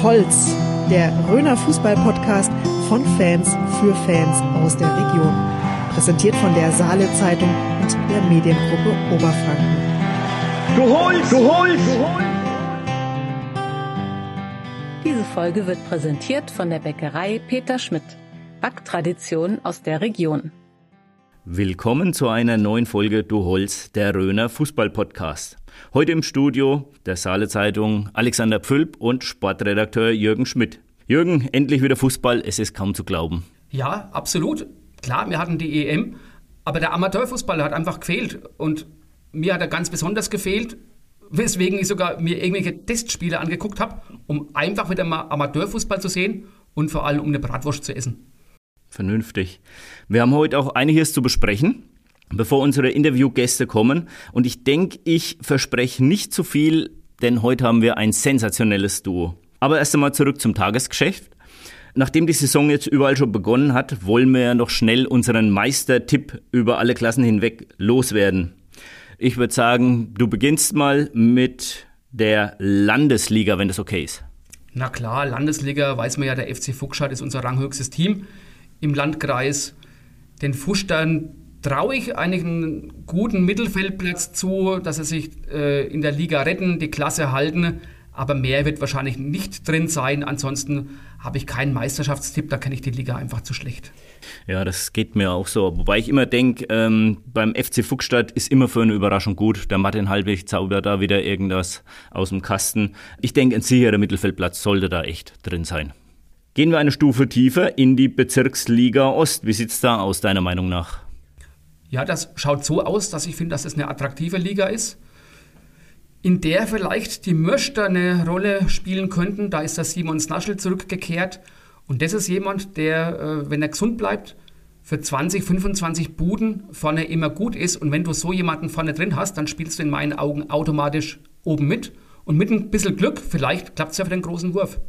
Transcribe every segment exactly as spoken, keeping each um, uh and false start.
Du Holz, der Rhöner Fußball-Podcast von Fans für Fans aus der Region. Präsentiert von der Saale-Zeitung und der Mediengruppe Oberfranken. Du Holz, Du Holz, Du Holz. Diese Folge wird präsentiert von der Bäckerei Peter Schmidt. Backtradition aus der Region. Willkommen zu einer neuen Folge Du Holz, der Rhöner Fußball-Podcast. Heute im Studio der Saale-Zeitung Alexander Pfülp und Sportredakteur Jürgen Schmidt. Jürgen, endlich wieder Fußball, es ist kaum zu glauben. Ja, absolut. Klar, wir hatten die E M, aber der Amateurfußball hat einfach gefehlt. Und mir hat er ganz besonders gefehlt, weswegen ich sogar mir irgendwelche Testspiele angeguckt habe, um einfach wieder mal Amateurfußball zu sehen und vor allem um eine Bratwurst zu essen. Vernünftig. Wir haben heute auch einiges zu besprechen, bevor unsere Interviewgäste kommen. Und ich denke, ich verspreche nicht zu viel, denn heute haben wir ein sensationelles Duo. Aber erst einmal zurück zum Tagesgeschäft. Nachdem die Saison jetzt überall schon begonnen hat, wollen wir ja noch schnell unseren Meistertipp über alle Klassen hinweg loswerden. Ich würde sagen, du beginnst mal mit der Landesliga, wenn das okay ist. Na klar, Landesliga weiß man ja, der F C Fuchsstadt ist unser ranghöchstes Team im Landkreis. Den Fuchsstern traue ich einen guten Mittelfeldplatz zu, dass sie sich äh, in der Liga retten, die Klasse halten, aber mehr wird wahrscheinlich nicht drin sein. Ansonsten habe ich keinen Meisterschaftstipp, da kenne ich die Liga einfach zu schlecht. Ja, das geht mir auch so. Wobei ich immer denke, ähm, beim F C Fuchsstadt ist immer für eine Überraschung gut. Der Martin Halbig zaubert da wieder irgendwas aus dem Kasten. Ich denke, ein sicherer Mittelfeldplatz sollte da echt drin sein. Gehen wir eine Stufe tiefer in die Bezirksliga Ost. Wie sieht es da aus, deiner Meinung nach? Ja, das schaut so aus, dass ich finde, dass es eine attraktive Liga ist, in der vielleicht die Mürster eine Rolle spielen könnten. Da ist der Simon Snuschl zurückgekehrt. Und das ist jemand, der, wenn er gesund bleibt, für zwanzig, fünfundzwanzig Buden vorne immer gut ist. Und wenn du so jemanden vorne drin hast, dann spielst du in meinen Augen automatisch oben mit. Und mit ein bisschen Glück, vielleicht klappt es ja für den großen Wurf.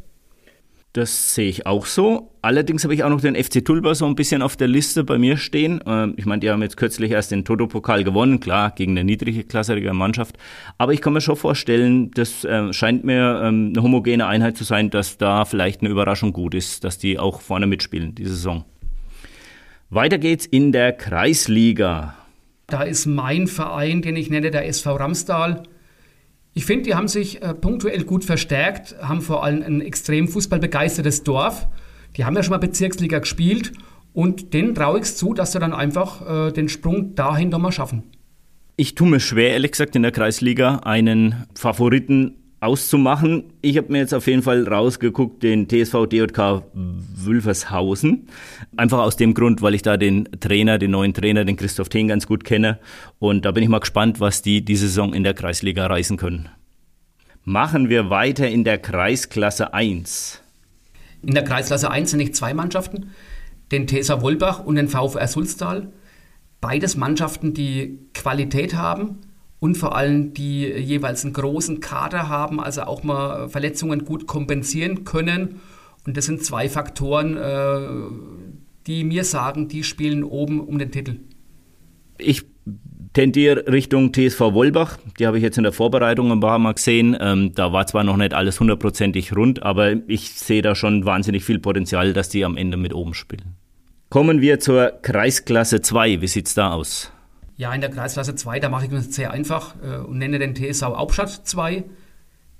Das sehe ich auch so. Allerdings habe ich auch noch den F C Tulba so ein bisschen auf der Liste bei mir stehen. Ich meine, die haben jetzt kürzlich erst den Toto-Pokal gewonnen, klar, gegen eine niedrigklassige Mannschaft. Aber ich kann mir schon vorstellen, das scheint mir eine homogene Einheit zu sein, dass da vielleicht eine Überraschung gut ist, dass die auch vorne mitspielen, diese Saison. Weiter geht's in der Kreisliga. Da ist mein Verein, den ich nenne, der S V Ramsthal. Ich finde, die haben sich äh, punktuell gut verstärkt, haben vor allem ein extrem fußballbegeistertes Dorf. Die haben ja schon mal Bezirksliga gespielt und denen traue ich es zu, dass sie dann einfach äh, den Sprung dahin nochmal schaffen. Ich tue mir schwer, ehrlich gesagt, in der Kreisliga einen Favoriten auszumachen. Ich habe mir jetzt auf jeden Fall rausgeguckt, den T S V D J K Wülfershausen. Einfach aus dem Grund, weil ich da den Trainer, den neuen Trainer, den Christoph Thien, ganz gut kenne. Und da bin ich mal gespannt, was die diese Saison in der Kreisliga reißen können. Machen wir weiter in der Kreisklasse eins. In der Kreisklasse eins sind nicht zwei Mannschaften, den T S V Wolbach und den VfR Sulztal. Beides Mannschaften, die Qualität haben. Und vor allem, die jeweils einen großen Kader haben, also auch mal Verletzungen gut kompensieren können. Und das sind zwei Faktoren, die mir sagen, die spielen oben um den Titel. Ich tendiere Richtung T S V Wolbach. Die habe ich jetzt in der Vorbereitung ein paar Mal gesehen. Da war zwar noch nicht alles hundertprozentig rund, aber ich sehe da schon wahnsinnig viel Potenzial, dass die am Ende mit oben spielen. Kommen wir zur Kreisklasse zwei. Wie sieht es da aus? Ja, in der Kreisklasse zwei, da mache ich es sehr einfach äh, und nenne den T S V Hauptstadt zwei.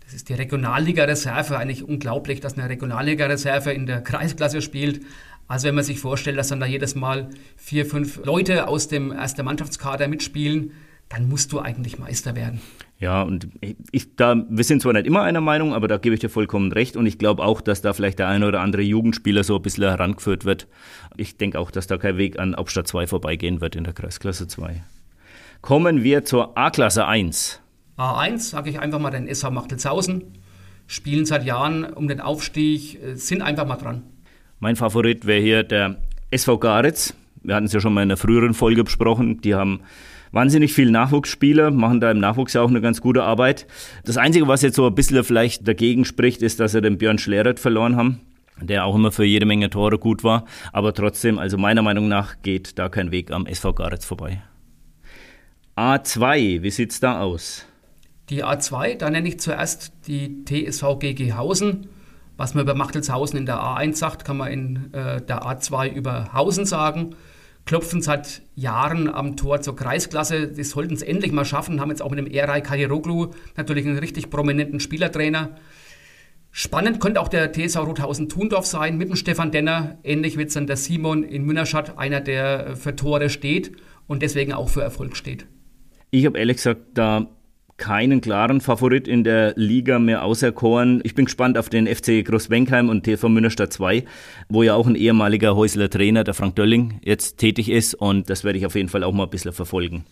Das ist die Regionalliga-Reserve. Eigentlich unglaublich, dass eine Regionalliga-Reserve in der Kreisklasse spielt. Also wenn man sich vorstellt, dass dann da jedes Mal vier, fünf Leute aus dem ersten Mannschaftskader mitspielen, dann musst du eigentlich Meister werden. Ja, und ich, da, wir sind zwar nicht immer einer Meinung, aber da gebe ich dir vollkommen recht. Und ich glaube auch, dass da vielleicht der eine oder andere Jugendspieler so ein bisschen herangeführt wird. Ich denke auch, dass da kein Weg an Hauptstadt zwei vorbeigehen wird in der Kreisklasse zwei. Kommen wir zur A-Klasse eins. A eins, sage ich einfach mal, den S H Machtelshausen. Spielen seit Jahren um den Aufstieg, sind einfach mal dran. Mein Favorit wäre hier der S V Garitz. Wir hatten es ja schon mal in einer früheren Folge besprochen. Die haben wahnsinnig viele Nachwuchsspieler, machen da im Nachwuchs ja auch eine ganz gute Arbeit. Das Einzige, was jetzt so ein bisschen vielleicht dagegen spricht, ist, dass sie den Björn Schlereth verloren haben, der auch immer für jede Menge Tore gut war. Aber trotzdem, also meiner Meinung nach, geht da kein Weg am S V Garitz vorbei. A zwei, wie sieht's da aus? Die A zwei, da nenne ich zuerst die T S V G G Hausen, Was man über Machtelshausen in der A eins sagt, kann man in äh, der A zwei über Hausen sagen. Klopfen seit Jahren am Tor zur Kreisklasse. Die sollten es endlich mal schaffen. Haben jetzt auch mit dem Eray Kahiroglu natürlich einen richtig prominenten Spielertrainer. Spannend könnte auch der T S V Rothausen-Thundorf sein mit dem Stefan Denner. Ähnlich wird es dann der Simon in Münnerstadt, einer, der für Tore steht und deswegen auch für Erfolg steht. Ich habe ehrlich gesagt da keinen klaren Favorit in der Liga mehr auserkoren. Ich bin gespannt auf den F C Großwenkheim und T S V Münnerstadt zwei, wo ja auch ein ehemaliger Häusler Trainer, der Frank Dölling, jetzt tätig ist, und das werde ich auf jeden Fall auch mal ein bisschen verfolgen.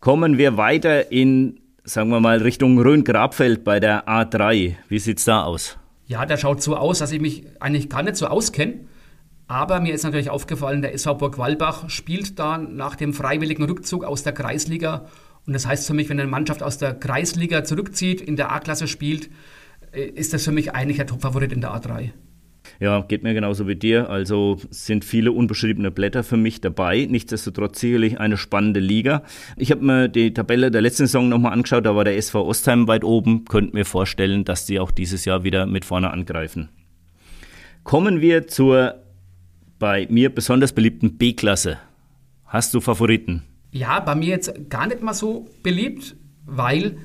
Kommen wir weiter in, sagen wir mal, Richtung Rhön-Grabfeld bei der A drei. Wie sieht es da aus? Ja, da schaut so aus, dass ich mich eigentlich gar nicht so auskenne. Aber mir ist natürlich aufgefallen, der S V Burg Wallbach spielt da nach dem freiwilligen Rückzug aus der Kreisliga. Und das heißt für mich, wenn eine Mannschaft aus der Kreisliga zurückzieht, in der A-Klasse spielt, ist das für mich eigentlich der Topfavorit in der A drei. Ja, geht mir genauso wie dir. Also sind viele unbeschriebene Blätter für mich dabei. Nichtsdestotrotz sicherlich eine spannende Liga. Ich habe mir die Tabelle der letzten Saison nochmal angeschaut. Da war der S V Ostheim weit oben. Könnt mir vorstellen, dass die auch dieses Jahr wieder mit vorne angreifen. Kommen wir zur bei mir besonders beliebten B-Klasse. Hast du Favoriten? Ja, bei mir jetzt gar nicht mal so beliebt, weil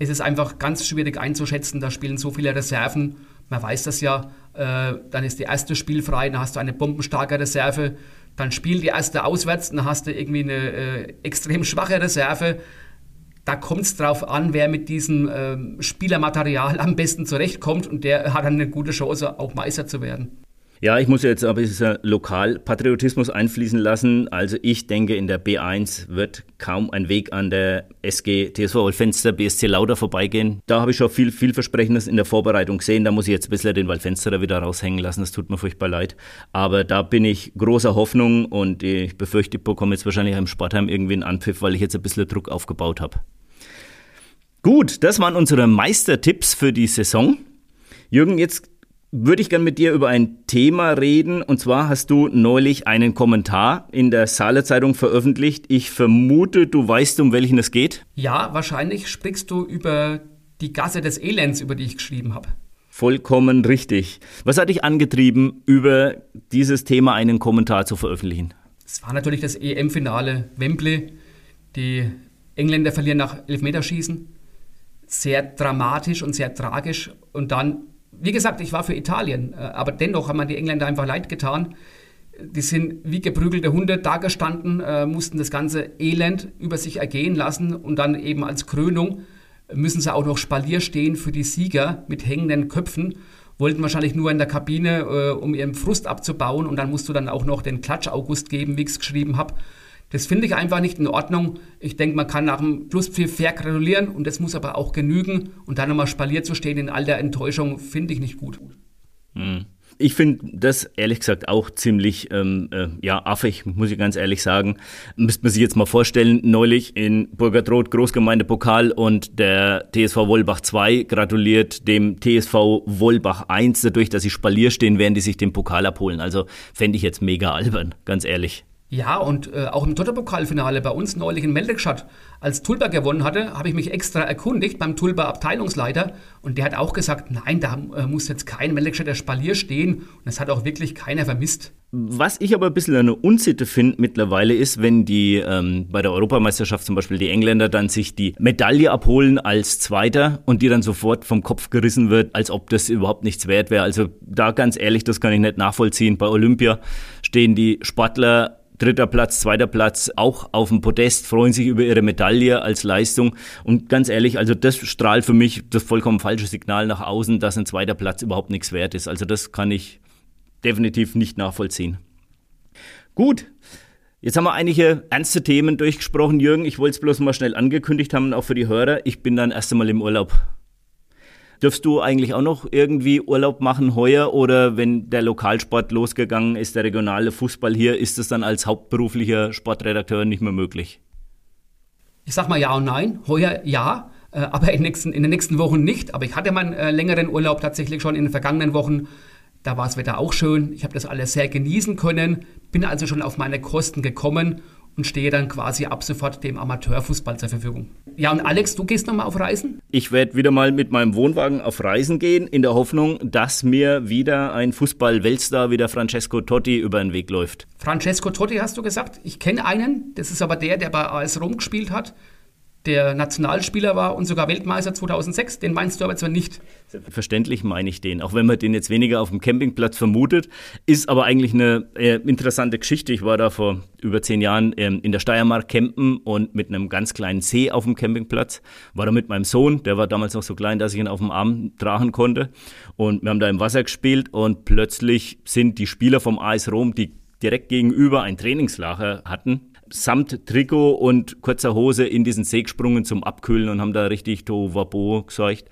es ist einfach ganz schwierig einzuschätzen. Da spielen so viele Reserven. Man weiß das ja. Äh, dann ist die erste spielfrei, dann hast du eine bombenstarke Reserve. Dann spielt die erste auswärts, dann hast du irgendwie eine äh, extrem schwache Reserve. Da kommt es drauf an, wer mit diesem äh, Spielermaterial am besten zurechtkommt. Und der hat dann eine gute Chance, auch Meister zu werden. Ja, ich muss jetzt aber dieser Lokalpatriotismus einfließen lassen. Also ich denke, in der B eins wird kaum ein Weg an der S G T S V Waldfenster B S C Lauter vorbeigehen. Da habe ich schon viel vielversprechendes in der Vorbereitung gesehen. Da muss ich jetzt ein bisschen den Waldfensterer wieder raushängen lassen. Das tut mir furchtbar leid. Aber da bin ich großer Hoffnung, und ich befürchte, ich bekomme jetzt wahrscheinlich im Sportheim irgendwie einen Anpfiff, weil ich jetzt ein bisschen Druck aufgebaut habe. Gut, das waren unsere Meistertipps für die Saison. Jürgen, jetzt würde ich gerne mit dir über ein Thema reden. Und zwar hast du neulich einen Kommentar in der Saale-Zeitung veröffentlicht. Ich vermute, du weißt, um welchen es geht. Ja, wahrscheinlich sprichst du über die Gasse des Elends, über die ich geschrieben habe. Vollkommen richtig. Was hat dich angetrieben, über dieses Thema einen Kommentar zu veröffentlichen? Es war natürlich das E M-Finale Wembley. Die Engländer verlieren nach Elfmeterschießen. Sehr dramatisch und sehr tragisch. Und dann, wie gesagt, ich war für Italien, aber dennoch haben man die Engländer einfach leid getan. Die sind wie geprügelte Hunde dagestanden, mussten das ganze Elend über sich ergehen lassen, und dann eben als Krönung müssen sie auch noch Spalier stehen für die Sieger mit hängenden Köpfen. Wollten wahrscheinlich nur in der Kabine, um ihren Frust abzubauen, und dann musst du dann auch noch den Klatsch-August geben, wie ich es geschrieben habe. Das finde ich einfach nicht in Ordnung. Ich denke, man kann nach dem Schlusspfiff fair gratulieren, und das muss aber auch genügen. Und dann nochmal Spalier zu stehen in all der Enttäuschung, finde ich nicht gut. Hm. Ich finde das ehrlich gesagt auch ziemlich ähm, äh, ja, affig, muss ich ganz ehrlich sagen. Müsste man sich jetzt mal vorstellen, neulich in Burgertrodt Großgemeinde Pokal, und der T S V Wolbach zwei gratuliert dem T S V Wolbach eins dadurch, dass sie Spalier stehen, während die sich den Pokal abholen. Also fände ich jetzt mega albern, ganz ehrlich. Ja, und äh, auch im Toto-Pokalfinale bei uns neulich in Meldekstadt, als Tulba gewonnen hatte, habe ich mich extra erkundigt beim Tulba-Abteilungsleiter, und der hat auch gesagt, nein, da äh, muss jetzt kein Meldekstadter Spalier stehen, und das hat auch wirklich keiner vermisst. Was ich aber ein bisschen eine Unsitte finde mittlerweile ist, wenn die ähm, bei der Europameisterschaft zum Beispiel die Engländer dann sich die Medaille abholen als Zweiter und die dann sofort vom Kopf gerissen wird, als ob das überhaupt nichts wert wäre. Also da ganz ehrlich, das kann ich nicht nachvollziehen. Bei Olympia stehen die Sportler dritter Platz, zweiter Platz, auch auf dem Podest, freuen sich über ihre Medaille als Leistung. Und ganz ehrlich, also das strahlt für mich das vollkommen falsche Signal nach außen, dass ein zweiter Platz überhaupt nichts wert ist. Also das kann ich definitiv nicht nachvollziehen. Gut, jetzt haben wir einige ernste Themen durchgesprochen, Jürgen. Ich wollte es bloß mal schnell angekündigt haben, auch für die Hörer. Ich bin dann erst einmal im Urlaub. Dürfst du eigentlich auch noch irgendwie Urlaub machen heuer, oder wenn der Lokalsport losgegangen ist, der regionale Fußball hier, ist es dann als hauptberuflicher Sportredakteur nicht mehr möglich? Ich sag mal ja und nein. Heuer ja, aber in, nächsten, in den nächsten Wochen nicht. Aber ich hatte meinen äh, längeren Urlaub tatsächlich schon in den vergangenen Wochen. Da war das Wetter auch schön. Ich habe das alles sehr genießen können, bin also schon auf meine Kosten gekommen und stehe dann quasi ab sofort dem Amateurfußball zur Verfügung. Ja, und Alex, du gehst nochmal auf Reisen? Ich werde wieder mal mit meinem Wohnwagen auf Reisen gehen, in der Hoffnung, dass mir wieder ein Fußball-Weltstar wie der Francesco Totti über den Weg läuft. Francesco Totti, hast du gesagt? Ich kenne einen, das ist aber der, der bei A S Rom gespielt hat, der Nationalspieler war und sogar Weltmeister zweitausendsechs, den meinst du aber zwar nicht. Verständlich meine ich den, auch wenn man den jetzt weniger auf dem Campingplatz vermutet, ist aber eigentlich eine äh, interessante Geschichte. Ich war da vor über zehn Jahren ähm, in der Steiermark campen und mit einem ganz kleinen See auf dem Campingplatz, war da mit meinem Sohn, der war damals noch so klein, dass ich ihn auf dem Arm tragen konnte, und wir haben da im Wasser gespielt und plötzlich sind die Spieler vom A S Rom, die direkt gegenüber ein Trainingslager hatten, samt Trikot und kurzer Hose in diesen See gesprungen zum Abkühlen und haben da richtig Tohuwabohu geseucht.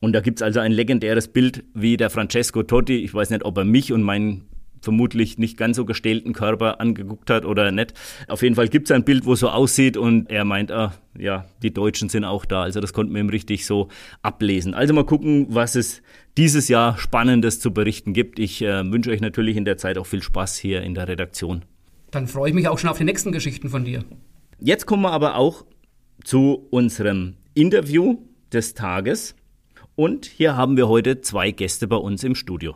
Und da gibt's also ein legendäres Bild, wie der Francesco Totti, ich weiß nicht, ob er mich und meinen vermutlich nicht ganz so gestählten Körper angeguckt hat oder nicht. Auf jeden Fall gibt's ein Bild, wo so aussieht, und er meint, ah, ja, die Deutschen sind auch da. Also das konnten wir ihm richtig so ablesen. Also mal gucken, was es dieses Jahr Spannendes zu berichten gibt. Ich äh, wünsche euch natürlich in der Zeit auch viel Spaß hier in der Redaktion. Dann freue ich mich auch schon auf die nächsten Geschichten von dir. Jetzt kommen wir aber auch zu unserem Interview des Tages. Und hier haben wir heute zwei Gäste bei uns im Studio.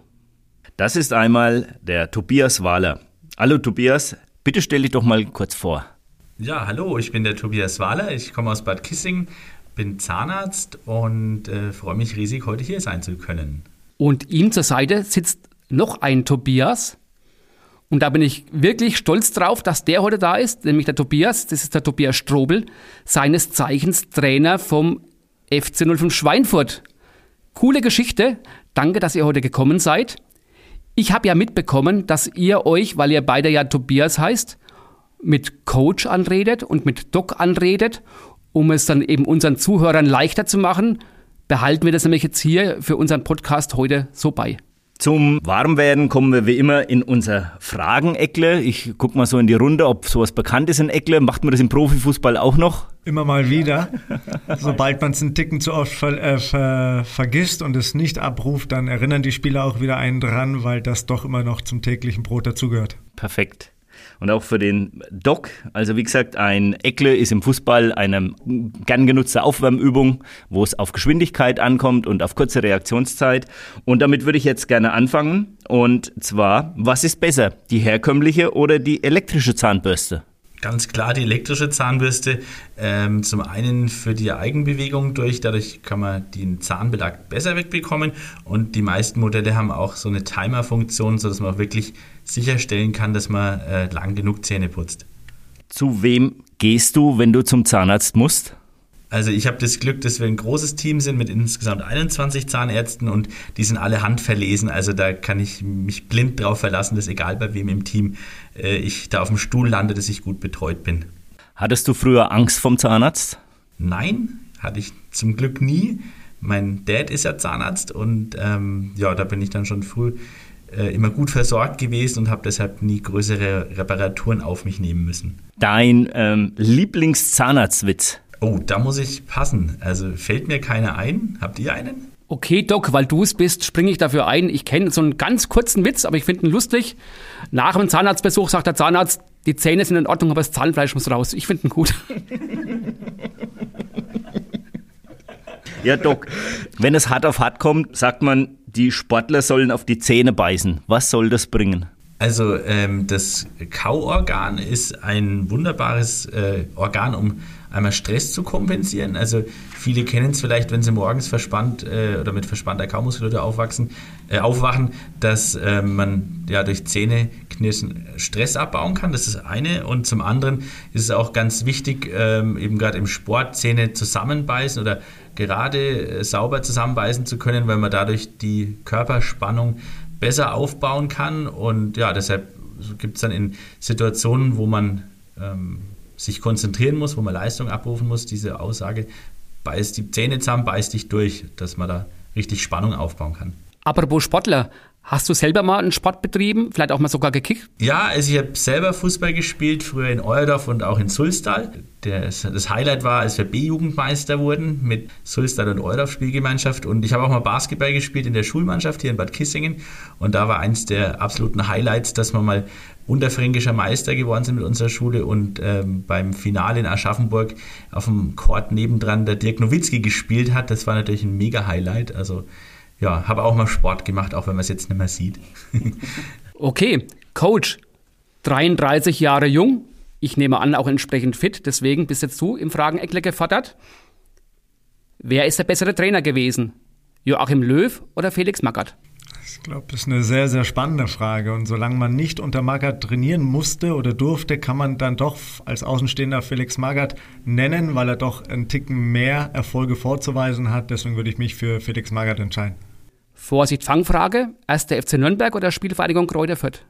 Das ist einmal der Tobias Wahler. Hallo Tobias, bitte stell dich doch mal kurz vor. Ja, hallo, ich bin der Tobias Wahler. Ich komme aus Bad Kissingen, bin Zahnarzt und äh, freue mich riesig, heute hier sein zu können. Und ihm zur Seite sitzt noch ein Tobias. Und da bin ich wirklich stolz drauf, dass der heute da ist, nämlich der Tobias, das ist der Tobias Strobl, seines Zeichens Trainer vom F C null fünf Schweinfurt. Coole Geschichte, danke, dass ihr heute gekommen seid. Ich habe ja mitbekommen, dass ihr euch, weil ihr beide ja Tobias heißt, mit Coach anredet und mit Doc anredet, um es dann eben unseren Zuhörern leichter zu machen. Behalten wir das nämlich jetzt hier für unseren Podcast heute so bei. Zum Warmwerden kommen wir wie immer in unser Fragen-Eckle. Ich gucke mal so in die Runde, ob sowas bekannt ist in Eckle. Macht man das im Profifußball auch noch? Immer mal wieder. Sobald man es einen Ticken zu oft ver- äh, ver- vergisst und es nicht abruft, dann erinnern die Spieler auch wieder einen dran, weil das doch immer noch zum täglichen Brot dazugehört. Perfekt. Und auch für den Doc, also wie gesagt, ein Eckle ist im Fußball eine gern genutzte Aufwärmübung, wo es auf Geschwindigkeit ankommt und auf kurze Reaktionszeit. Und damit würde ich jetzt gerne anfangen. Und zwar, was ist besser, die herkömmliche oder die elektrische Zahnbürste? Ganz klar die elektrische Zahnbürste. Ähm, zum einen für die Eigenbewegung durch, dadurch kann man den Zahnbelag besser wegbekommen. Und die meisten Modelle haben auch so eine Timer-Funktion, sodass man auch wirklich sicherstellen kann, dass man äh, lang genug Zähne putzt. Zu wem gehst du, wenn du zum Zahnarzt musst? Also ich habe das Glück, dass wir ein großes Team sind mit insgesamt einundzwanzig Zahnärzten und die sind alle handverlesen. Also da kann ich mich blind drauf verlassen, dass egal bei wem im Team äh, ich da auf dem Stuhl lande, dass ich gut betreut bin. Hattest du früher Angst vom Zahnarzt? Nein, hatte ich zum Glück nie. Mein Dad ist ja Zahnarzt und ähm, ja, da bin ich dann schon früh äh, immer gut versorgt gewesen und habe deshalb nie größere Reparaturen auf mich nehmen müssen. Dein ähm, Lieblingszahnarztwitz? Oh, da muss ich passen. Also fällt mir keiner ein. Habt ihr einen? Okay, Doc, weil du es bist, springe ich dafür ein. Ich kenne so einen ganz kurzen Witz, aber ich finde ihn lustig. Nach einem Zahnarztbesuch sagt der Zahnarzt, die Zähne sind in Ordnung, aber das Zahnfleisch muss raus. Ich finde ihn gut. Ja, Doc, wenn es hart auf hart kommt, sagt man, die Sportler sollen auf die Zähne beißen. Was soll das bringen? Also ähm, das Kauorgan ist ein wunderbares äh, Organ, um einmal Stress zu kompensieren. Also viele kennen es vielleicht, wenn sie morgens verspannt äh, oder mit verspannter Kaumuskulatur aufwachsen, äh, aufwachen, dass äh, man ja durch Zähneknirschen Stress abbauen kann. Das ist das eine. Und zum anderen ist es auch ganz wichtig, äh, eben gerade im Sport Zähne zusammenbeißen oder gerade äh, sauber zusammenbeißen zu können, weil man dadurch die Körperspannung besser aufbauen kann. Und ja, deshalb gibt es dann in Situationen, wo man ähm, sich konzentrieren muss, wo man Leistung abrufen muss, diese Aussage, beiß die Zähne zusammen, beiß dich durch, dass man da richtig Spannung aufbauen kann. Apropos Sportler, Hast du selber mal einen Sport betrieben, vielleicht auch mal sogar gekickt? Ja, also ich habe selber Fußball gespielt, früher in Euerdorf und auch in Sulztal. Das, das Highlight war, als wir B-Jugendmeister wurden mit Sulztal und Euerdorf Spielgemeinschaft. Und ich habe auch mal Basketball gespielt in der Schulmannschaft hier in Bad Kissingen. Und da war eins der absoluten Highlights, dass wir mal unterfränkischer Meister geworden sind mit unserer Schule und ähm, beim Finale in Aschaffenburg auf dem Court nebendran der Dirk Nowitzki gespielt hat. Das war natürlich ein Mega-Highlight, also... Ja, habe auch mal Sport gemacht, auch wenn man es jetzt nicht mehr sieht. Okay, Coach, dreiunddreißig Jahre jung, ich nehme an, auch entsprechend fit, deswegen bist jetzt du im Frageneckler gefordert. Wer ist der bessere Trainer gewesen? Joachim Löw oder Felix Magath? Ich glaube, das ist eine sehr, sehr spannende Frage. Und solange man nicht unter Magath trainieren musste oder durfte, kann man dann doch als Außenstehender Felix Magath nennen, weil er doch einen Ticken mehr Erfolge vorzuweisen hat. Deswegen würde ich mich für Felix Magath entscheiden. Vorsicht, Fangfrage. Erster F C Nürnberg oder Spielvereinigung Greuther Fürth?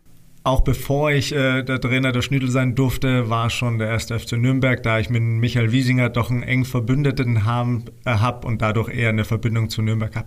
Auch bevor ich äh, der Trainer der Schnüdel sein durfte, war schon der erste F C Nürnberg, da ich mit Michael Wiesinger doch einen eng Verbündeten habe äh, hab und dadurch eher eine Verbindung zu Nürnberg habe.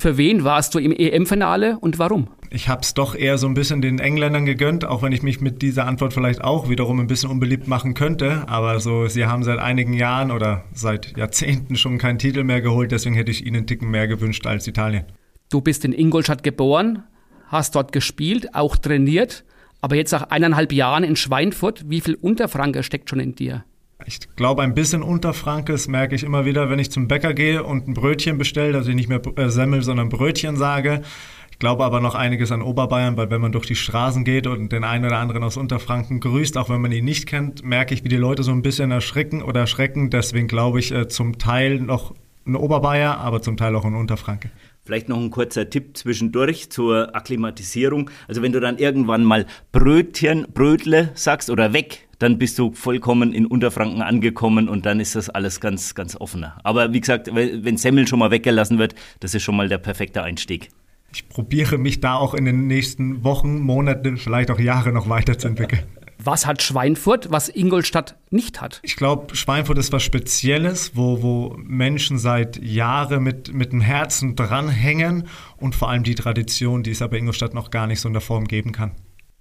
Für wen warst du im E M-Finale und warum? Ich habe es doch eher so ein bisschen den Engländern gegönnt, auch wenn ich mich mit dieser Antwort vielleicht auch wiederum ein bisschen unbeliebt machen könnte. Aber so, sie haben seit einigen Jahren oder seit Jahrzehnten schon keinen Titel mehr geholt. Deswegen hätte ich ihnen einen Ticken mehr gewünscht als Italien. Du bist in Ingolstadt geboren, hast dort gespielt, auch trainiert. Aber jetzt nach eineinhalb Jahren in Schweinfurt, wie viel Unterfranke steckt schon in dir? Ich glaube, ein bisschen Unterfrankes merke ich immer wieder, wenn ich zum Bäcker gehe und ein Brötchen bestelle, dass ich nicht mehr Semmel, sondern Brötchen sage. Ich glaube aber noch einiges an Oberbayern, weil wenn man durch die Straßen geht und den einen oder anderen aus Unterfranken grüßt, auch wenn man ihn nicht kennt, merke ich, wie die Leute so ein bisschen erschrecken oder erschrecken. Deswegen glaube ich, zum Teil noch ein Oberbayer, aber zum Teil auch ein Unterfranke. Vielleicht noch ein kurzer Tipp zwischendurch zur Akklimatisierung. Also wenn du dann irgendwann mal Brötchen, Brötle sagst oder weg, dann bist du vollkommen in Unterfranken angekommen und dann ist das alles ganz, ganz offener. Aber wie gesagt, wenn Semmel schon mal weggelassen wird, das ist schon mal der perfekte Einstieg. Ich probiere mich da auch in den nächsten Wochen, Monaten, vielleicht auch Jahre noch weiterzuentwickeln. Was hat Schweinfurt, was Ingolstadt nicht hat? Ich glaube, Schweinfurt ist was Spezielles, wo, wo Menschen seit Jahren mit, mit dem Herzen dranhängen und vor allem die Tradition, die es aber Ingolstadt noch gar nicht so in der Form geben kann.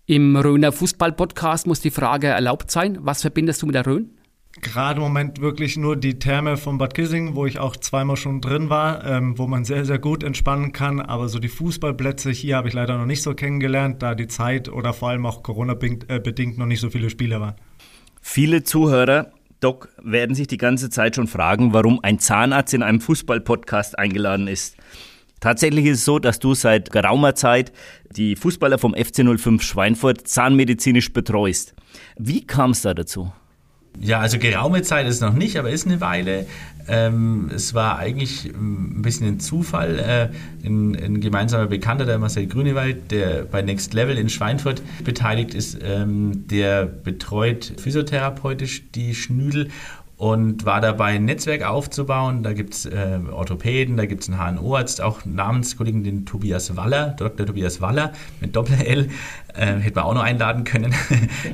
Im Rhöner Fußball-Podcast muss die Frage erlaubt sein. Was verbindest du mit der Rhön? Gerade im Moment wirklich nur die Therme von Bad Kissingen, wo ich auch zweimal schon drin war, ähm, wo man sehr, sehr gut entspannen kann. Aber so die Fußballplätze hier habe ich leider noch nicht so kennengelernt, da die Zeit oder vor allem auch Corona-bedingt noch nicht so viele Spiele waren. Viele Zuhörer, Doc, werden sich die ganze Zeit schon fragen, warum ein Zahnarzt in einem Fußball-Podcast eingeladen ist. Tatsächlich ist es so, dass du seit geraumer Zeit die Fußballer vom F C null fünf Schweinfurt zahnmedizinisch betreust. Wie kam es da dazu? Ja, also geraume Zeit ist noch nicht, aber ist eine Weile. Ähm, es war eigentlich ein bisschen ein Zufall. Äh, ein, ein gemeinsamer Bekannter, der Marcel Grünewald, der bei Next Level in Schweinfurt beteiligt ist, ähm, der betreut physiotherapeutisch die Schnüdel und war dabei, ein Netzwerk aufzubauen. Da gibt es äh, Orthopäden, da gibt es einen H N O-Arzt, auch einen Namenskollegen, den Tobias Wahler, Doktor Tobias Wahler mit Doppel-L, äh, hätten wir auch noch einladen können.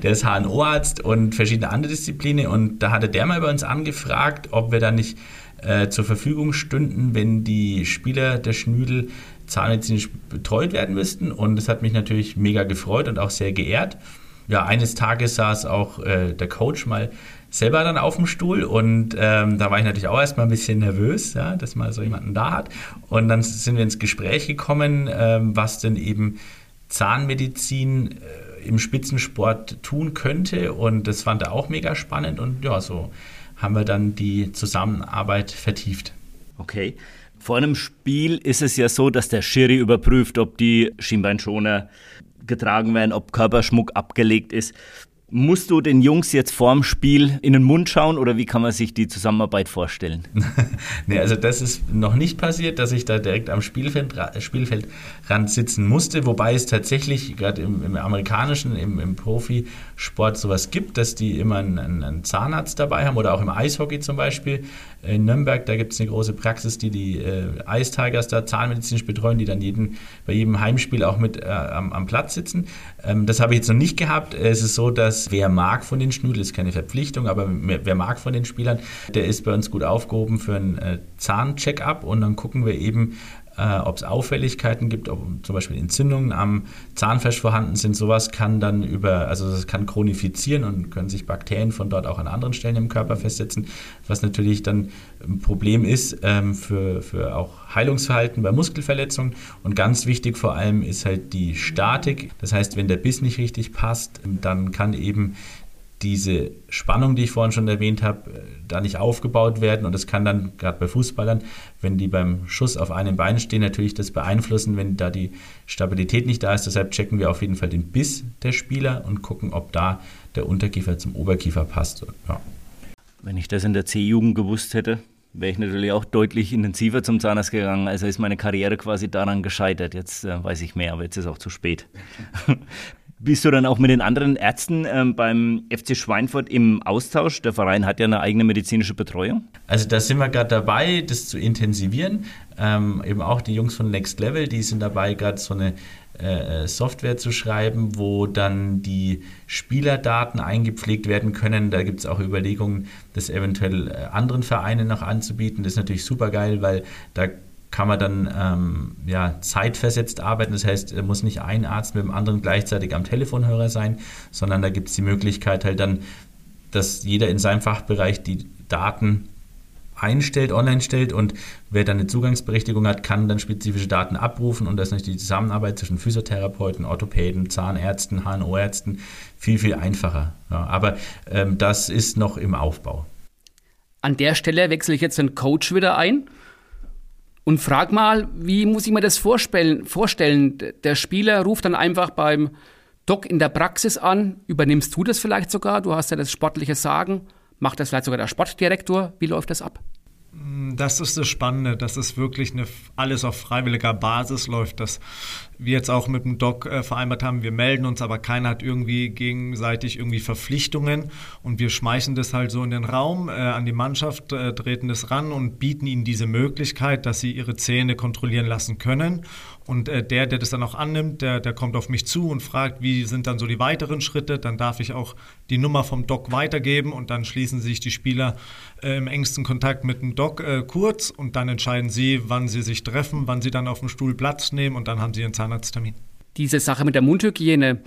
Der ist H N O-Arzt und verschiedene andere Disziplinen. Und da hatte der mal bei uns angefragt, ob wir da nicht äh, zur Verfügung stünden, wenn die Spieler der Schnüdel zahnmedizinisch betreut werden müssten. Und das hat mich natürlich mega gefreut und auch sehr geehrt. Ja, eines Tages saß auch äh, der Coach mal selber dann auf dem Stuhl und ähm, da war ich natürlich auch erstmal ein bisschen nervös, ja, dass man so jemanden da hat. Und dann sind wir ins Gespräch gekommen, ähm, was denn eben Zahnmedizin äh, im Spitzensport tun könnte, und das fand er auch mega spannend und ja, so haben wir dann die Zusammenarbeit vertieft. Okay, vor einem Spiel ist es ja so, dass der Schiri überprüft, ob die Schienbeinschoner getragen werden, ob Körperschmuck abgelegt ist. Musst du den Jungs jetzt vorm Spiel in den Mund schauen oder wie kann man sich die Zusammenarbeit vorstellen? Nee, also das ist noch nicht passiert, dass ich da direkt am Spielfeld, Spielfeldrand sitzen musste, wobei es tatsächlich gerade im, im amerikanischen, im, im Profisport sowas gibt, dass die immer einen, einen Zahnarzt dabei haben, oder auch im Eishockey zum Beispiel. In Nürnberg, da gibt es eine große Praxis, die die äh, Ice Tigers da zahnmedizinisch betreuen, die dann jeden, bei jedem Heimspiel auch mit äh, am, am Platz sitzen. Ähm, das habe ich jetzt noch nicht gehabt. Es ist so, dass wer mag von den Schnüdel, ist keine Verpflichtung, aber wer mag von den Spielern, der ist bei uns gut aufgehoben für einen Zahncheck-up, und dann gucken wir eben, äh, ob es Auffälligkeiten gibt, ob zum Beispiel Entzündungen am Zahnfleisch vorhanden sind. Sowas kann dann über, also das kann chronifizieren und können sich Bakterien von dort auch an anderen Stellen im Körper festsetzen, was natürlich dann ein Problem ist ähm, für, für auch Heilungsverhalten bei Muskelverletzungen. Und ganz wichtig vor allem ist halt die Statik. Das heißt, wenn der Biss nicht richtig passt, dann kann eben diese Spannung, die ich vorhin schon erwähnt habe, da nicht aufgebaut werden. Und das kann dann, gerade bei Fußballern, wenn die beim Schuss auf einem Bein stehen, natürlich das beeinflussen, wenn da die Stabilität nicht da ist. Deshalb checken wir auf jeden Fall den Biss der Spieler und gucken, ob da der Unterkiefer zum Oberkiefer passt. Ja. Wenn ich das in der C-Jugend gewusst hätte, wäre ich natürlich auch deutlich intensiver zum Zahnarzt gegangen. Also ist meine Karriere quasi daran gescheitert. Jetzt äh, weiß ich mehr, aber jetzt ist auch zu spät. Bist du dann auch mit den anderen Ärzten ähm, beim F C Schweinfurt im Austausch? Der Verein hat ja eine eigene medizinische Betreuung. Also da sind wir gerade dabei, das zu intensivieren. Ähm, eben auch die Jungs von Next Level, die sind dabei, gerade so eine äh, Software zu schreiben, wo dann die Spielerdaten eingepflegt werden können. Da gibt es auch Überlegungen, das eventuell äh, anderen Vereinen noch anzubieten. Das ist natürlich super geil, weil da kann man dann ähm, ja, zeitversetzt arbeiten. Das heißt, muss nicht ein Arzt mit dem anderen gleichzeitig am Telefonhörer sein, sondern da gibt es die Möglichkeit halt dann, dass jeder in seinem Fachbereich die Daten einstellt, online stellt, und wer dann eine Zugangsberechtigung hat, kann dann spezifische Daten abrufen, und das ist natürlich die Zusammenarbeit zwischen Physiotherapeuten, Orthopäden, Zahnärzten, H N O-Ärzten viel, viel einfacher. Ja, aber ähm, das ist noch im Aufbau. An der Stelle wechsle ich jetzt den Coach wieder ein. Und frag mal, wie muss ich mir das vorstellen? Der Spieler ruft dann einfach beim Doc in der Praxis an. Übernimmst du das vielleicht sogar? Du hast ja das sportliche Sagen. Macht das vielleicht sogar der Sportdirektor? Wie läuft das ab? Das ist das Spannende, dass es wirklich eine, alles auf freiwilliger Basis läuft, dass wir jetzt auch mit dem Doc äh, vereinbart haben, wir melden uns, aber keiner hat irgendwie gegenseitig irgendwie Verpflichtungen, und wir schmeißen das halt so in den Raum, äh, an die Mannschaft, äh, treten das ran und bieten ihnen diese Möglichkeit, dass sie ihre Zähne kontrollieren lassen können. Und äh, der, der das dann auch annimmt, der, der kommt auf mich zu und fragt, wie sind dann so die weiteren Schritte. Dann darf ich auch die Nummer vom Doc weitergeben, und dann schließen sich die Spieler äh, im engsten Kontakt mit dem Doc äh, kurz, und dann entscheiden sie, wann sie sich treffen, wann sie dann auf dem Stuhl Platz nehmen, und dann haben sie ihren Zahnarzttermin. Diese Sache mit der Mundhygiene,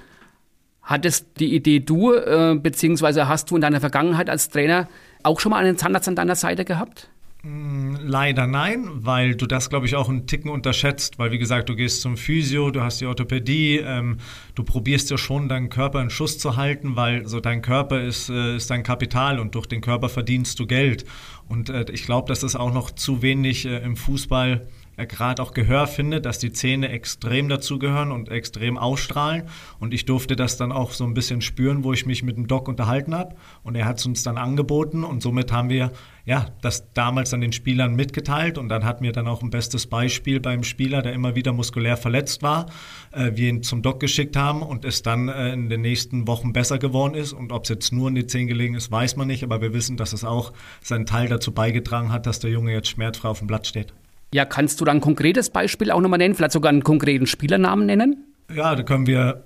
hattest die Idee du, äh, beziehungsweise hast du in deiner Vergangenheit als Trainer auch schon mal einen Zahnarzt an deiner Seite gehabt? Leider nein, weil du das, glaube ich, auch einen Ticken unterschätzt, weil, wie gesagt, du gehst zum Physio, du hast die Orthopädie, ähm, du probierst ja schon, deinen Körper in Schuss zu halten, weil so dein Körper ist, äh, ist dein Kapital, und durch den Körper verdienst du Geld. Und äh, ich glaube, das ist auch noch zu wenig äh, im Fußball gerade auch Gehör findet, dass die Zähne extrem dazugehören und extrem ausstrahlen. Und ich durfte das dann auch so ein bisschen spüren, wo ich mich mit dem Doc unterhalten habe. Und er hat es uns dann angeboten, und somit haben wir ja das damals dann den Spielern mitgeteilt. Und dann hatten wir dann auch ein bestes Beispiel beim Spieler, der immer wieder muskulär verletzt war. Äh, wir ihn zum Doc geschickt haben und es dann äh, in den nächsten Wochen besser geworden ist. Und ob es jetzt nur in die Zähne gelegen ist, weiß man nicht. Aber wir wissen, dass es auch seinen Teil dazu beigetragen hat, dass der Junge jetzt schmerzfrei auf dem Blatt steht. Ja, kannst du da ein konkretes Beispiel auch nochmal nennen? Vielleicht sogar einen konkreten Spielernamen nennen? Ja, da können wir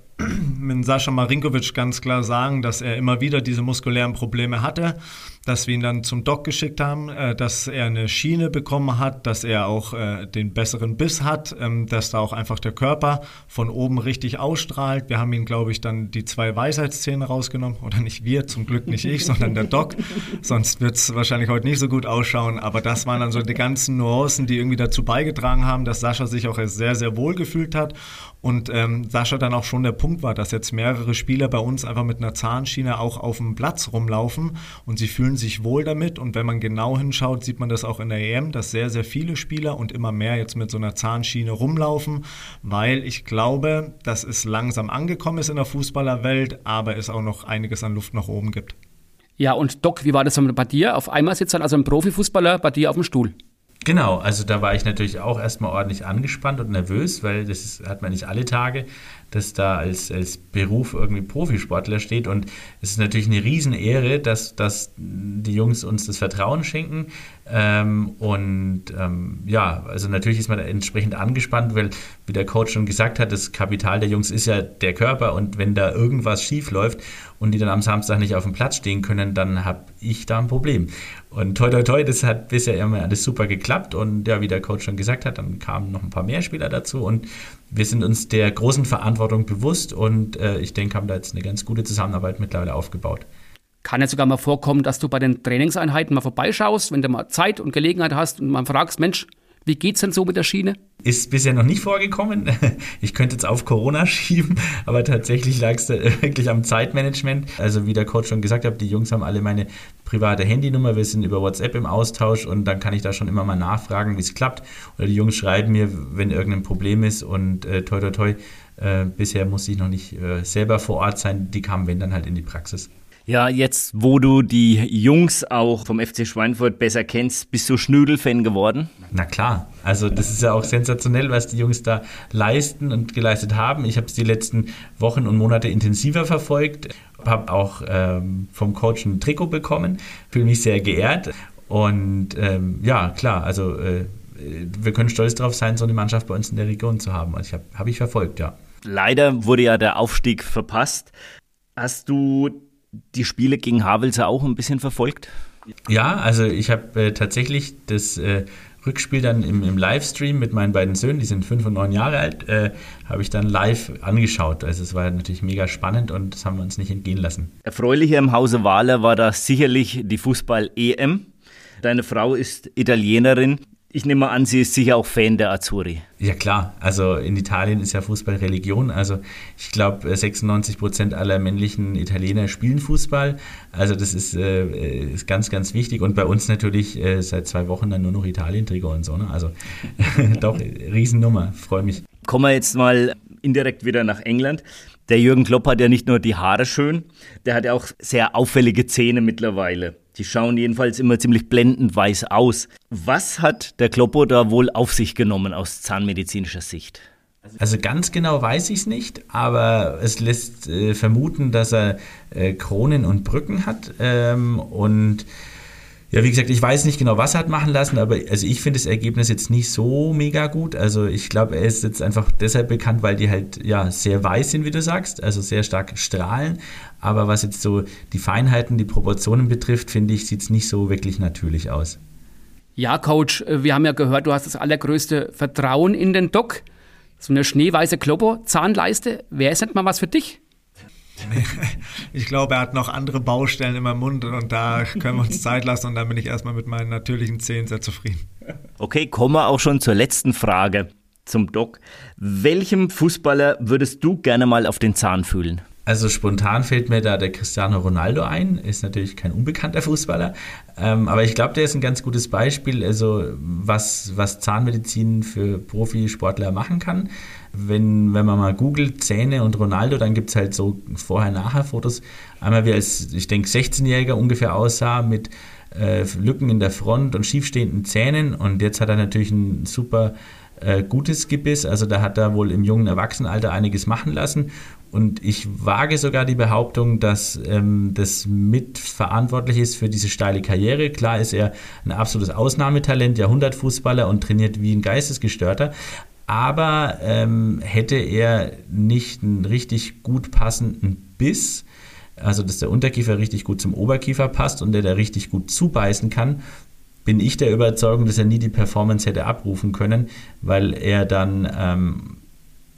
mit Sascha Marinkovic ganz klar sagen, dass er immer wieder diese muskulären Probleme hatte, dass wir ihn dann zum Doc geschickt haben, dass er eine Schiene bekommen hat, dass er auch den besseren Biss hat, dass da auch einfach der Körper von oben richtig ausstrahlt. Wir haben ihn, glaube ich, dann die zwei Weisheitszähne rausgenommen, oder nicht wir, zum Glück nicht ich, sondern der Doc, sonst wird es wahrscheinlich heute nicht so gut ausschauen, aber das waren dann so die ganzen Nuancen, die irgendwie dazu beigetragen haben, dass Sascha sich auch sehr, sehr wohl gefühlt hat. Und ähm, Sascha dann auch schon der Punkt war, dass jetzt mehrere Spieler bei uns einfach mit einer Zahnschiene auch auf dem Platz rumlaufen und sie fühlen sich wohl damit. Und wenn man genau hinschaut, sieht man das auch in der E M, dass sehr, sehr viele Spieler und immer mehr jetzt mit so einer Zahnschiene rumlaufen, weil ich glaube, dass es langsam angekommen ist in der Fußballerwelt, aber es auch noch einiges an Luft nach oben gibt. Ja, und Doc, wie war das bei dir? Auf einmal sitzt dann also ein Profifußballer bei dir auf dem Stuhl. Genau, also da war ich natürlich auch erstmal ordentlich angespannt und nervös, weil das hat man nicht alle Tage, das da als, als Beruf irgendwie Profisportler steht. Und es ist natürlich eine Riesenehre, dass, dass die Jungs uns das Vertrauen schenken. Ähm, und ähm, ja, also natürlich ist man entsprechend angespannt, weil, wie der Coach schon gesagt hat, das Kapital der Jungs ist ja der Körper. Und wenn da irgendwas schief läuft und die dann am Samstag nicht auf dem Platz stehen können, dann habe ich da ein Problem. Und toi, toi, toi, das hat bisher immer alles super geklappt. Und ja, wie der Coach schon gesagt hat, dann kamen noch ein paar mehr Spieler dazu. Und wir sind uns der großen Verantwortung bewusst. Und äh, ich denke, haben da jetzt eine ganz gute Zusammenarbeit mittlerweile aufgebaut. Kann ja sogar mal vorkommen, dass du bei den Trainingseinheiten mal vorbeischaust, wenn du mal Zeit und Gelegenheit hast und mal fragst, Mensch, wie geht's denn so mit der Schiene? Ist bisher noch nicht vorgekommen. Ich könnte jetzt auf Corona schieben, aber tatsächlich lag es da wirklich am Zeitmanagement. Also wie der Coach schon gesagt hat, die Jungs haben alle meine private Handynummer. Wir sind über WhatsApp im Austausch und dann kann ich da schon immer mal nachfragen, wie es klappt. Oder die Jungs schreiben mir, wenn irgendein Problem ist und äh, toi, toi, toi. Äh, bisher musste ich noch nicht äh, selber vor Ort sein. Die kamen, wenn, dann halt in die Praxis. Ja, jetzt, wo du die Jungs auch vom F C Schweinfurt besser kennst, bist du Schnödel-Fan geworden? Na klar, also das ist ja auch sensationell, was die Jungs da leisten und geleistet haben. Ich habe es die letzten Wochen und Monate intensiver verfolgt, habe auch ähm, vom Coach ein Trikot bekommen, fühle mich sehr geehrt und ähm, ja, klar, also äh, wir können stolz darauf sein, so eine Mannschaft bei uns in der Region zu haben. Also ich habe hab ich verfolgt, ja. Leider wurde ja der Aufstieg verpasst. Hast du die Spiele gegen Havelse auch ein bisschen verfolgt? Ja, also ich habe äh, tatsächlich das äh, Rückspiel dann im, im Livestream mit meinen beiden Söhnen, die sind fünf und neun Jahre alt, äh, habe ich dann live angeschaut. Also es war natürlich mega spannend und das haben wir uns nicht entgehen lassen. Erfreulicher im Hause Wahler war da sicherlich die Fußball-E M. Deine Frau ist Italienerin. Ich nehme an, sie ist sicher auch Fan der Azzurri. Ja klar, also in Italien ist ja Fußball Religion. Also ich glaube, sechsundneunzig Prozent aller männlichen Italiener spielen Fußball. Also das ist, äh, ist ganz, ganz wichtig. Und bei uns natürlich äh, seit zwei Wochen dann nur noch Italien-Trikot und so. Ne? Also doch, Riesennummer, freue mich. Kommen wir jetzt mal indirekt wieder nach England. Der Jürgen Klopp hat ja nicht nur die Haare schön, der hat ja auch sehr auffällige Zähne mittlerweile. Die schauen jedenfalls immer ziemlich blendend weiß aus. Was hat der Kloppo da wohl auf sich genommen aus zahnmedizinischer Sicht? Also ganz genau weiß ich es nicht, aber es lässt äh, vermuten, dass er äh, Kronen und Brücken hat. Ähm, und ja, wie gesagt, ich weiß nicht genau, was er hat machen lassen, aber also ich finde das Ergebnis jetzt nicht so mega gut. Also ich glaube, er ist jetzt einfach deshalb bekannt, weil die halt ja sehr weiß sind, wie du sagst, also sehr stark strahlen. Aber was jetzt so die Feinheiten, die Proportionen betrifft, finde ich, sieht es nicht so wirklich natürlich aus. Ja, Coach, wir haben ja gehört, du hast das allergrößte Vertrauen in den Doc. So eine schneeweiße Kloppo-Zahnleiste, wäre es nicht mal was für dich? Ich glaube, er hat noch andere Baustellen in meinem Mund und da können wir uns Zeit lassen und dann bin ich erstmal mit meinen natürlichen Zähnen sehr zufrieden. Okay, kommen wir auch schon zur letzten Frage zum Doc. Welchem Fußballer würdest du gerne mal auf den Zahn fühlen? Also spontan fällt mir da der Cristiano Ronaldo ein, ist natürlich kein unbekannter Fußballer, ähm, aber ich glaube, der ist ein ganz gutes Beispiel, also was, was Zahnmedizin für Profisportler machen kann. Wenn, wenn man mal googelt, Zähne und Ronaldo, dann gibt es halt so Vorher-Nachher-Fotos. Einmal wie als, ich denke, sechzehnjähriger ungefähr aussah mit äh, Lücken in der Front und schiefstehenden Zähnen und jetzt hat er natürlich ein super äh, gutes Gebiss, also da hat er wohl im jungen Erwachsenenalter einiges machen lassen. Und ich wage sogar die Behauptung, dass ähm, das mitverantwortlich ist für diese steile Karriere. Klar ist er ein absolutes Ausnahmetalent, Jahrhundertfußballer und trainiert wie ein Geistesgestörter. Aber ähm, hätte er nicht einen richtig gut passenden Biss, also dass der Unterkiefer richtig gut zum Oberkiefer passt und der da richtig gut zubeißen kann, bin ich der Überzeugung, dass er nie die Performance hätte abrufen können, weil er dann Ähm,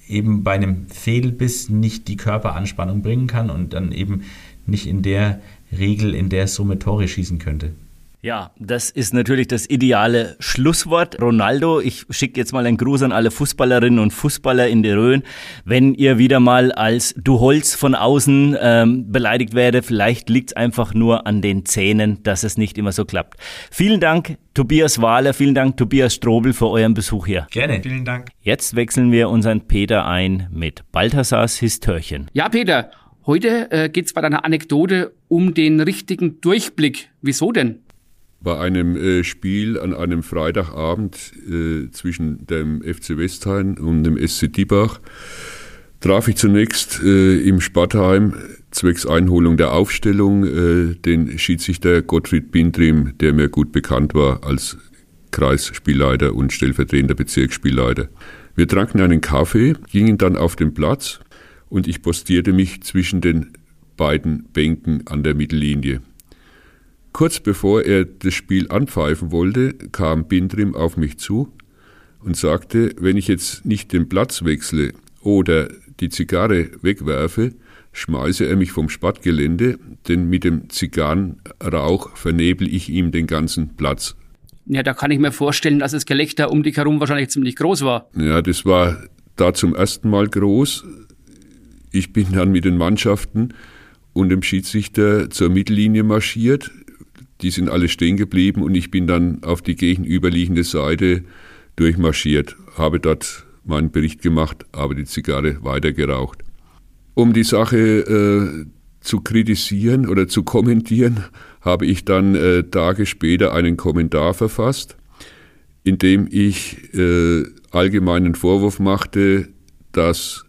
eben bei einem Fehlbiss nicht die Körperanspannung bringen kann und dann eben nicht in der Regel, in der Summe Tore schießen könnte. Ja, das ist natürlich das ideale Schlusswort. Ronaldo, ich schicke jetzt mal einen Gruß an alle Fußballerinnen und Fußballer in der Rhön. Wenn ihr wieder mal als Du Holz von außen ähm, beleidigt werdet, vielleicht liegt es einfach nur an den Zähnen, dass es nicht immer so klappt. Vielen Dank, Tobias Wahler, vielen Dank, Tobias Strobl, für euren Besuch hier. Gerne, vielen Dank. Jetzt wechseln wir unseren Peter ein mit Balthasars Histörchen. Ja, Peter, heute äh, geht's bei deiner Anekdote um den richtigen Durchblick. Wieso denn? Bei einem äh, Spiel an einem Freitagabend äh, zwischen dem F C Westhain und dem S C Diebach traf ich zunächst äh, im Spartaheim zwecks Einholung der Aufstellung äh, den Schiedsrichter Gottfried Bindrim, der mir gut bekannt war als Kreisspielleiter und stellvertretender Bezirksspielleiter. Wir tranken einen Kaffee, gingen dann auf den Platz und ich postierte mich zwischen den beiden Bänken an der Mittellinie. Kurz bevor er das Spiel anpfeifen wollte, kam Bindrim auf mich zu und sagte, wenn ich jetzt nicht den Platz wechsle oder die Zigarre wegwerfe, schmeiße er mich vom Sportgelände, denn mit dem Zigarrenrauch vernebel ich ihm den ganzen Platz. Ja, da kann ich mir vorstellen, dass das Gelächter um dich herum wahrscheinlich ziemlich groß war. Ja, das war da zum ersten Mal groß. Ich bin dann mit den Mannschaften und dem Schiedsrichter zur Mittellinie marschiert. Die sind alle stehen geblieben und ich bin dann auf die gegenüberliegende Seite durchmarschiert, habe dort meinen Bericht gemacht, habe die Zigarre weitergeraucht. Um die Sache äh, zu kritisieren oder zu kommentieren, habe ich dann äh, Tage später einen Kommentar verfasst, in dem ich äh, allgemeinen Vorwurf machte, dass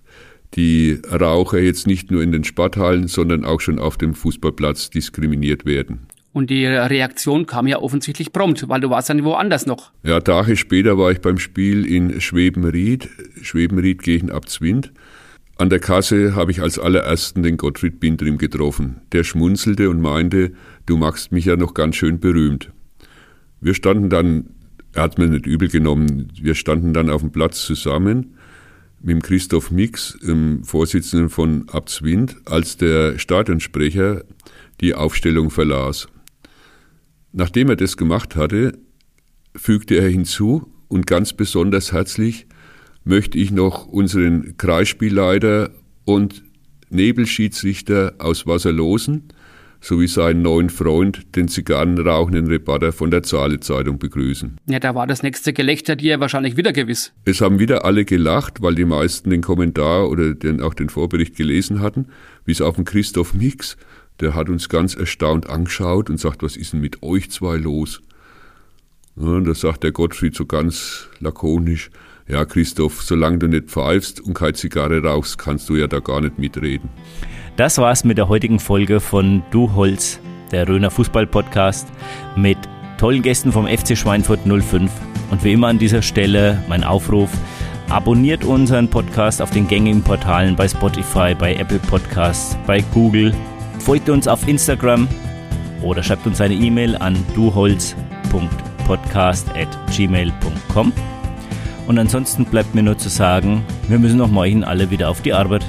die Raucher jetzt nicht nur in den Sporthallen, sondern auch schon auf dem Fußballplatz diskriminiert werden. Und die Reaktion kam ja offensichtlich prompt, weil du warst dann woanders noch. Ja, Tage später war ich beim Spiel in Schwebenried, Schwebenried gegen Abtswind. An der Kasse habe ich als allerersten den Gottfried Bindrim getroffen. Der schmunzelte und meinte, du machst mich ja noch ganz schön berühmt. Wir standen dann, er hat mir nicht übel genommen, wir standen dann auf dem Platz zusammen mit Christoph Mix, dem Vorsitzenden von Abtswind, als der Stadionsprecher die Aufstellung verlas. Nachdem er das gemacht hatte, fügte er hinzu und ganz besonders herzlich möchte ich noch unseren Kreisspielleiter und Nebelschiedsrichter aus Wasserlosen sowie seinen neuen Freund, den zigarrenrauchenden Reporter von der Saale-Zeitung begrüßen. Ja, da war das nächste Gelächter dir wahrscheinlich wieder gewiss. Es haben wieder alle gelacht, weil die meisten den Kommentar oder den, auch den Vorbericht gelesen hatten, bis auf den Christoph Mix. Der hat uns ganz erstaunt angeschaut und sagt, was ist denn mit euch zwei los? Und da sagt der Gottfried so ganz lakonisch, ja Christoph, solange du nicht pfeifst und keine Zigarre rauchst, kannst du ja da gar nicht mitreden. Das war's mit der heutigen Folge von Du Holz, der Röner Fußball-Podcast mit tollen Gästen vom F C Schweinfurt null fünf. Und wie immer an dieser Stelle mein Aufruf, abonniert unseren Podcast auf den gängigen Portalen bei Spotify, bei Apple Podcasts, bei Google. Folgt uns auf Instagram oder schreibt uns eine E-Mail an duholz punkt podcast at gmail punkt com. Und ansonsten bleibt mir nur zu sagen, wir müssen noch morgen alle wieder auf die Arbeit.